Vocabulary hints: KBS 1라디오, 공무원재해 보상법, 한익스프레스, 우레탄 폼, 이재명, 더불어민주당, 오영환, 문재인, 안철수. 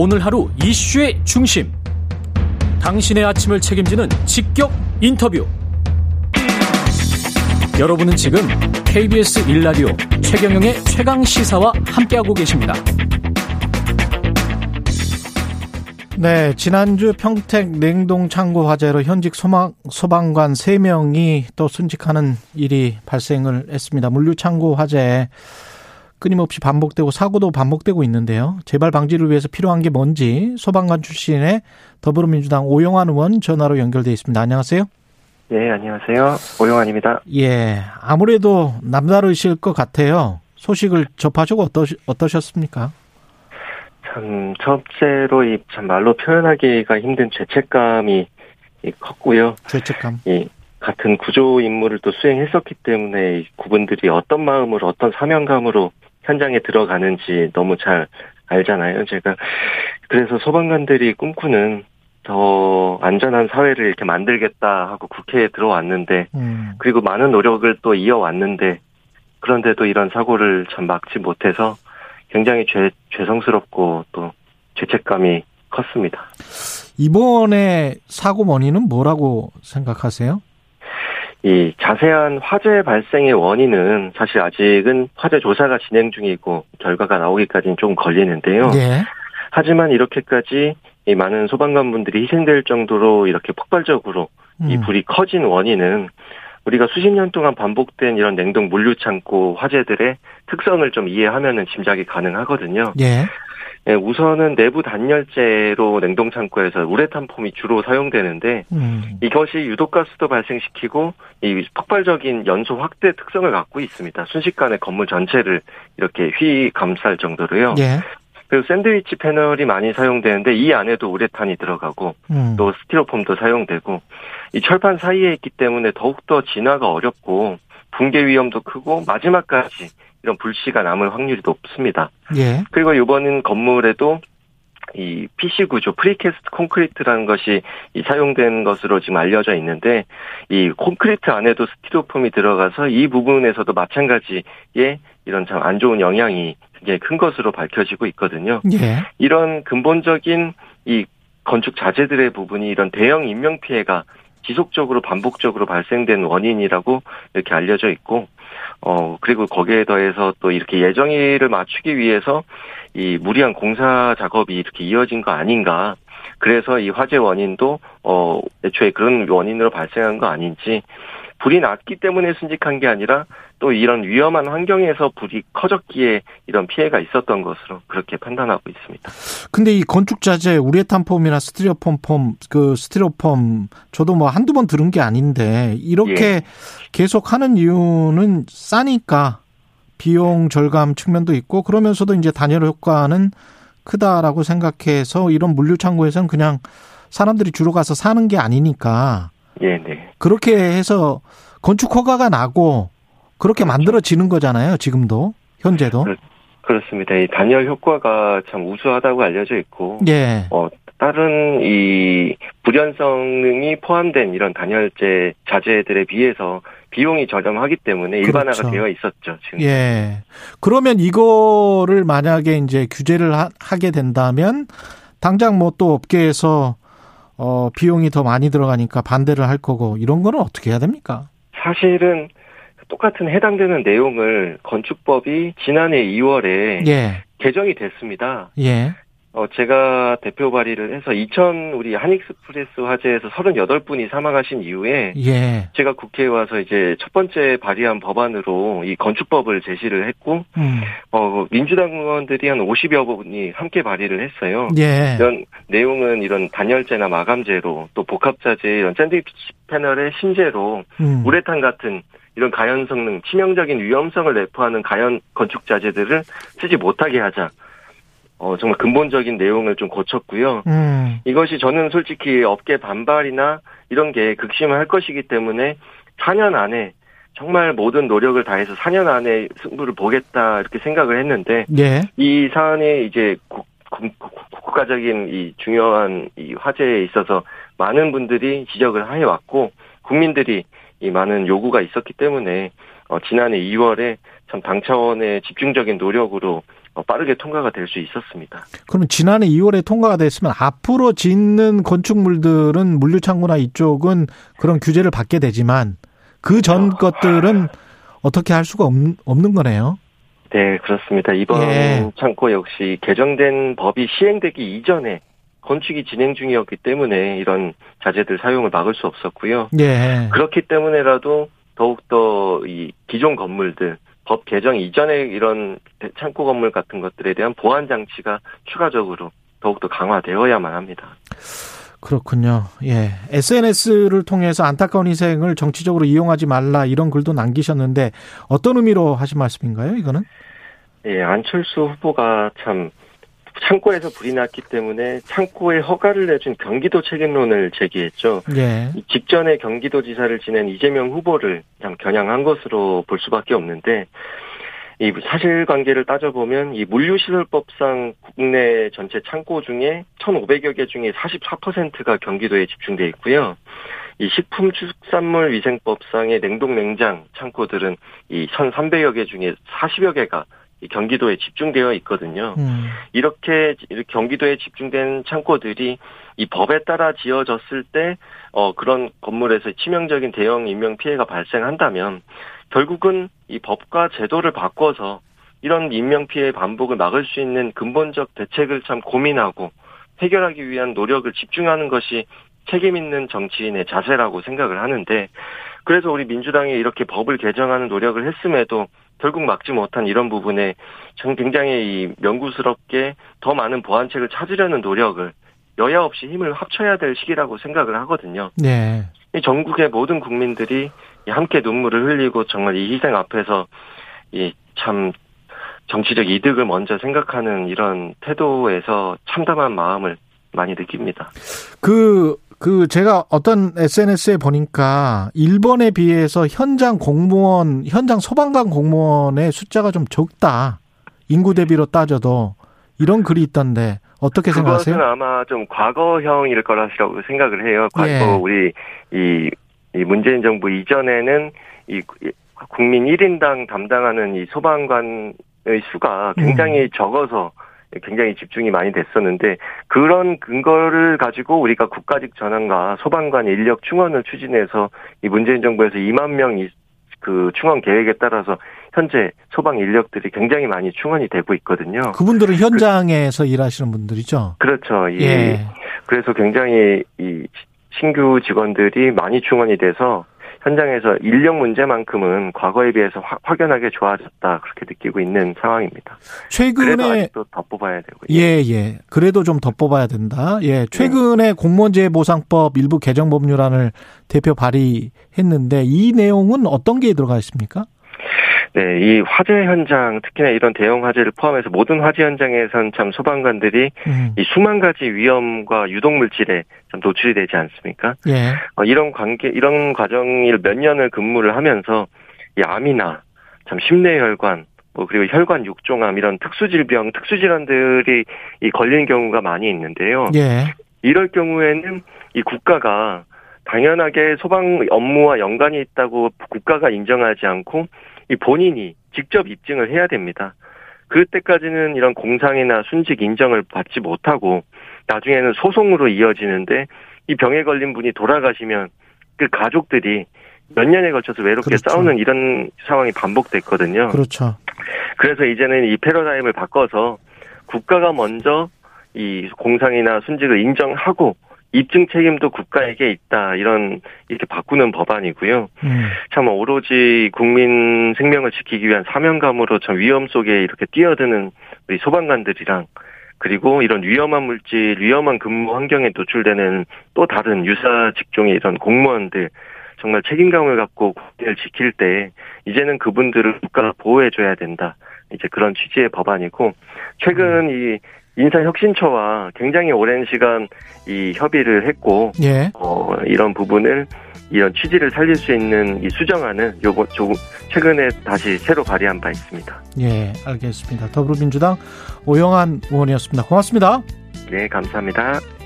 오늘 하루 이슈의 중심, 당신의 아침을 책임지는 직격 인터뷰. 여러분은 지금 KBS 1라디오 최경영의 최강시사와 함께하고 계십니다. 네, 지난주 평택 냉동창고 화재로 현직 소방관 3명이 또 순직하는 일이 발생을 했습니다. 물류창고 화재에 끊임없이 반복되고 사고도 반복되고 있는데요. 재발 방지를 위해서 필요한 게 뭔지 소방관 출신의 더불어민주당 오영환 의원 전화로 연결돼 있습니다. 안녕하세요. 네, 안녕하세요. 오영환입니다. 예, 아무래도 남다르실 것 같아요. 소식을 접하시고 어떠셨습니까? 첫째로 참 말로 표현하기가 힘든 죄책감이 컸고요. 죄책감. 예, 같은 구조 임무를 또 수행했었기 때문에 그분들이 어떤 마음으로 어떤 사명감으로 현장에 들어가는지 너무 잘 알잖아요. 제가 그래서 소방관들이 꿈꾸는 더 안전한 사회를 이렇게 만들겠다 하고 국회에 들어왔는데 그리고 많은 노력을 또 이어왔는데 그런데도 이런 사고를 참 막지 못해서 굉장히 죄송스럽고 또 죄책감이 컸습니다. 이번에 사고 원인은 뭐라고 생각하세요? 이 자세한 화재 발생의 원인은 사실 아직은 화재 조사가 진행 중이고 결과가 나오기까지는 좀 걸리는데요. 네. 하지만 이렇게까지 이 많은 소방관분들이 희생될 정도로 이렇게 폭발적으로 이 불이 커진 원인은 우리가 수십 년 동안 반복된 이런 냉동 물류창고 화재들의 특성을 좀 이해하면은 짐작이 가능하거든요. 예. 네, 우선은 내부 단열재로 냉동창고에서 우레탄 폼이 주로 사용되는데 이것이 유독가스도 발생시키고 이 폭발적인 연소 확대 특성을 갖고 있습니다. 순식간에 건물 전체를 이렇게 휘감쌀 정도로요. 예. 그리고 샌드위치 패널이 많이 사용되는데 이 안에도 우레탄이 들어가고 또 스티로폼도 사용되고 이 철판 사이에 있기 때문에 더욱더 진화가 어렵고 붕괴 위험도 크고 마지막까지 이런 불씨가 남을 확률이 높습니다. 예. 그리고 이번엔 건물에도 이 PC 구조, 프리캐스트 콘크리트라는 것이 이 사용된 것으로 지금 알려져 있는데 이 콘크리트 안에도 스티로폼이 들어가서 이 부분에서도 마찬가지의 이런 참 안 좋은 영향이 굉장히 큰 것으로 밝혀지고 있거든요. 예. 이런 근본적인 이 건축 자재들의 부분이 이런 대형 인명 피해가 지속적으로 반복적으로 발생된 원인이라고 이렇게 알려져 있고, 그리고 거기에 더해서 또 이렇게 예정일을 맞추기 위해서 이 무리한 공사 작업이 이렇게 이어진 거 아닌가. 그래서 이 화재 원인도, 애초에 그런 원인으로 발생한 거 아닌지. 불이 났기 때문에 순직한 게 아니라 또 이런 위험한 환경에서 불이 커졌기에 이런 피해가 있었던 것으로 그렇게 판단하고 있습니다. 근데 이 건축 자재 우레탄 폼이나 스티로폼 저도 뭐 한두 번 들은 게 아닌데 이렇게 예. 계속 하는 이유는 싸니까 비용 절감 측면도 있고 그러면서도 이제 단열 효과는 크다라고 생각해서 이런 물류 창고에서는 그냥 사람들이 주로 가서 사는 게 아니니까 예, 네. 그렇게 해서 건축 허가가 나고 그렇게 만들어지는 거잖아요. 지금도 현재도 그렇습니다. 이 단열 효과가 참 우수하다고 알려져 있고, 예. 다른 이 불연성이 포함된 이런 단열재 자재들에 비해서 비용이 저렴하기 때문에 일반화가 그렇죠. 되어 있었죠. 지금. 예. 그러면 이거를 만약에 이제 규제를 하게 된다면 당장 뭐 또 업계에서 비용이 더 많이 들어가니까 반대를 할 거고 이런 거는 어떻게 해야 됩니까? 사실은 똑같은 해당되는 내용을 건축법이 지난해 2월에 예. 개정이 됐습니다. 예. 제가 대표 발의를 해서 이천 우리 한익스프레스 화재에서 38분이 사망하신 이후에 예. 제가 국회에 와서 이제 첫 번째 발의한 법안으로 이 건축법을 제시를 했고 민주당 의원들이 한 50여 분이 함께 발의를 했어요. 예. 이런 내용은 이런 단열재나 마감재로 또 복합자재 이런 샌드위치 패널의 신재로 우레탄 같은 이런 가연 성능, 치명적인 위험성을 내포하는 가연 건축 자재들을 쓰지 못하게 하자. 정말 근본적인 내용을 좀 고쳤고요. 이것이 저는 솔직히 업계 반발이나 이런 게 극심할 것이기 때문에 4년 안에 정말 모든 노력을 다해서 4년 안에 승부를 보겠다 이렇게 생각을 했는데 예. 이 사안에 이제 국가적인 이 중요한 이 화제에 있어서 많은 분들이 지적을 해왔고 국민들이 이 많은 요구가 있었기 때문에 지난해 2월에 참 당 차원의 집중적인 노력으로 빠르게 통과가 될 수 있었습니다. 그럼 지난해 2월에 통과가 됐으면 앞으로 짓는 건축물들은 물류창고나 이쪽은 그런 규제를 받게 되지만 그 전 것들은 어떻게 할 수가 없는 거네요. 네, 그렇습니다. 이번 창고 역시 개정된 법이 시행되기 이전에 건축이 진행 중이었기 때문에 이런 자재들 사용을 막을 수 없었고요. 예. 그렇기 때문에라도 더욱더 이 기존 건물들 법 개정 이전에 이런 창고 건물 같은 것들에 대한 보안 장치가 추가적으로 더욱더 강화되어야만 합니다. 그렇군요. 예. SNS를 통해서 안타까운 희생을 정치적으로 이용하지 말라 이런 글도 남기셨는데 어떤 의미로 하신 말씀인가요, 이거는? 예, 안철수 후보가 참 창고에서 불이 났기 때문에 창고에 허가를 내준 경기도 책임론을 제기했죠. 예. 직전에 경기도지사를 지낸 이재명 후보를 참 겨냥한 것으로 볼 수밖에 없는데 이 사실관계를 따져보면 이 물류시설법상 국내 전체 창고 중에 1,500여 개 중에 44%가 경기도에 집중돼 있고요. 이 식품축산물위생법상의 냉동냉장 창고들은 이 1,300여 개 중에 40여 개가 경기도에 집중되어 있거든요. 이렇게 경기도에 집중된 창고들이 이 법에 따라 지어졌을 때 그런 건물에서 치명적인 대형 인명 피해가 발생한다면 결국은 이 법과 제도를 바꿔서 이런 인명 피해 반복을 막을 수 있는 근본적 대책을 참 고민하고 해결하기 위한 노력을 집중하는 것이 책임 있는 정치인의 자세라고 생각을 하는데 그래서 우리 민주당이 이렇게 법을 개정하는 노력을 했음에도 결국 막지 못한 이런 부분에 굉장히 명구스럽게 더 많은 보완책을 찾으려는 노력을 여야 없이 힘을 합쳐야 될 시기라고 생각을 하거든요. 네. 전국의 모든 국민들이 함께 눈물을 흘리고 정말 이 희생 앞에서 참 정치적 이득을 먼저 생각하는 이런 태도에서 참담한 마음을 많이 느낍니다. 제가 어떤 SNS에 보니까 일본에 비해서 현장 소방관 공무원의 숫자가 좀 적다. 인구 대비로 따져도 이런 글이 있던데 어떻게 생각하세요? 그것은 아마 좀 과거형일 거라고 생각을 해요. 과거 우리 이 문재인 정부 이전에는 이 국민 1인당 담당하는 이 소방관의 수가 굉장히 적어서 굉장히 집중이 많이 됐었는데 그런 근거를 가지고 우리가 국가직 전환과 소방관 인력 충원을 추진해서 이 문재인 정부에서 2만 명 그 충원 계획에 따라서 현재 소방 인력들이 굉장히 많이 충원이 되고 있거든요. 그분들은 현장에서 일하시는 분들이죠. 그렇죠. 예. 그래서 굉장히 이 신규 직원들이 많이 충원이 돼서 현장에서 인력 문제만큼은 과거에 비해서 확연하게 좋아졌다 그렇게 느끼고 있는 상황입니다. 최근에 그래도 아직도 더 뽑아야 되고. 예. 그래도 좀 더 뽑아야 된다. 예, 최근에 공무원재해 보상법 일부 개정 법률안을 대표 발의했는데 이 내용은 어떤 게 들어가 있습니까? 네, 이 화재 현장 특히나 이런 대형 화재를 포함해서 모든 화재 현장에선 참 소방관들이 이 수만 가지 위험과 유독물질에 참 노출이 되지 않습니까? 예. 이런 과정을 몇 년을 근무를 하면서 이 암이나 참 심뇌혈관 그리고 혈관 육종암 이런 특수질병 특수질환들이 이 걸리는 경우가 많이 있는데요. 예. 이럴 경우에는 이 국가가 당연하게 소방 업무와 연관이 있다고 국가가 인정하지 않고 이 본인이 직접 입증을 해야 됩니다. 그때까지는 이런 공상이나 순직 인정을 받지 못하고 나중에는 소송으로 이어지는데 이 병에 걸린 분이 돌아가시면 그 가족들이 몇 년에 걸쳐서 외롭게 그렇죠. 싸우는 이런 상황이 반복됐거든요. 그렇죠. 그래서 이제는 이 패러다임을 바꿔서 국가가 먼저 이 공상이나 순직을 인정하고 입증 책임도 국가에게 있다 이렇게 바꾸는 법안이고요. 참 오로지 국민 생명을 지키기 위한 사명감으로 참 위험 속에 이렇게 뛰어드는 우리 소방관들이랑 그리고 이런 위험한 물질, 위험한 근무 환경에 노출되는 또 다른 유사 직종의 이런 공무원들 정말 책임감을 갖고 국민을 지킬 때 이제는 그분들을 국가가 보호해줘야 된다. 이제 그런 취지의 법안이고 최근 이 인사혁신처와 굉장히 오랜 시간 이 협의를 했고, 예. 이런 부분을, 이런 취지를 살릴 수 있는 이 수정안을 최근에 다시 새로 발의한 바 있습니다. 예, 알겠습니다. 더불어민주당 오영환 의원이었습니다. 고맙습니다. 네, 감사합니다.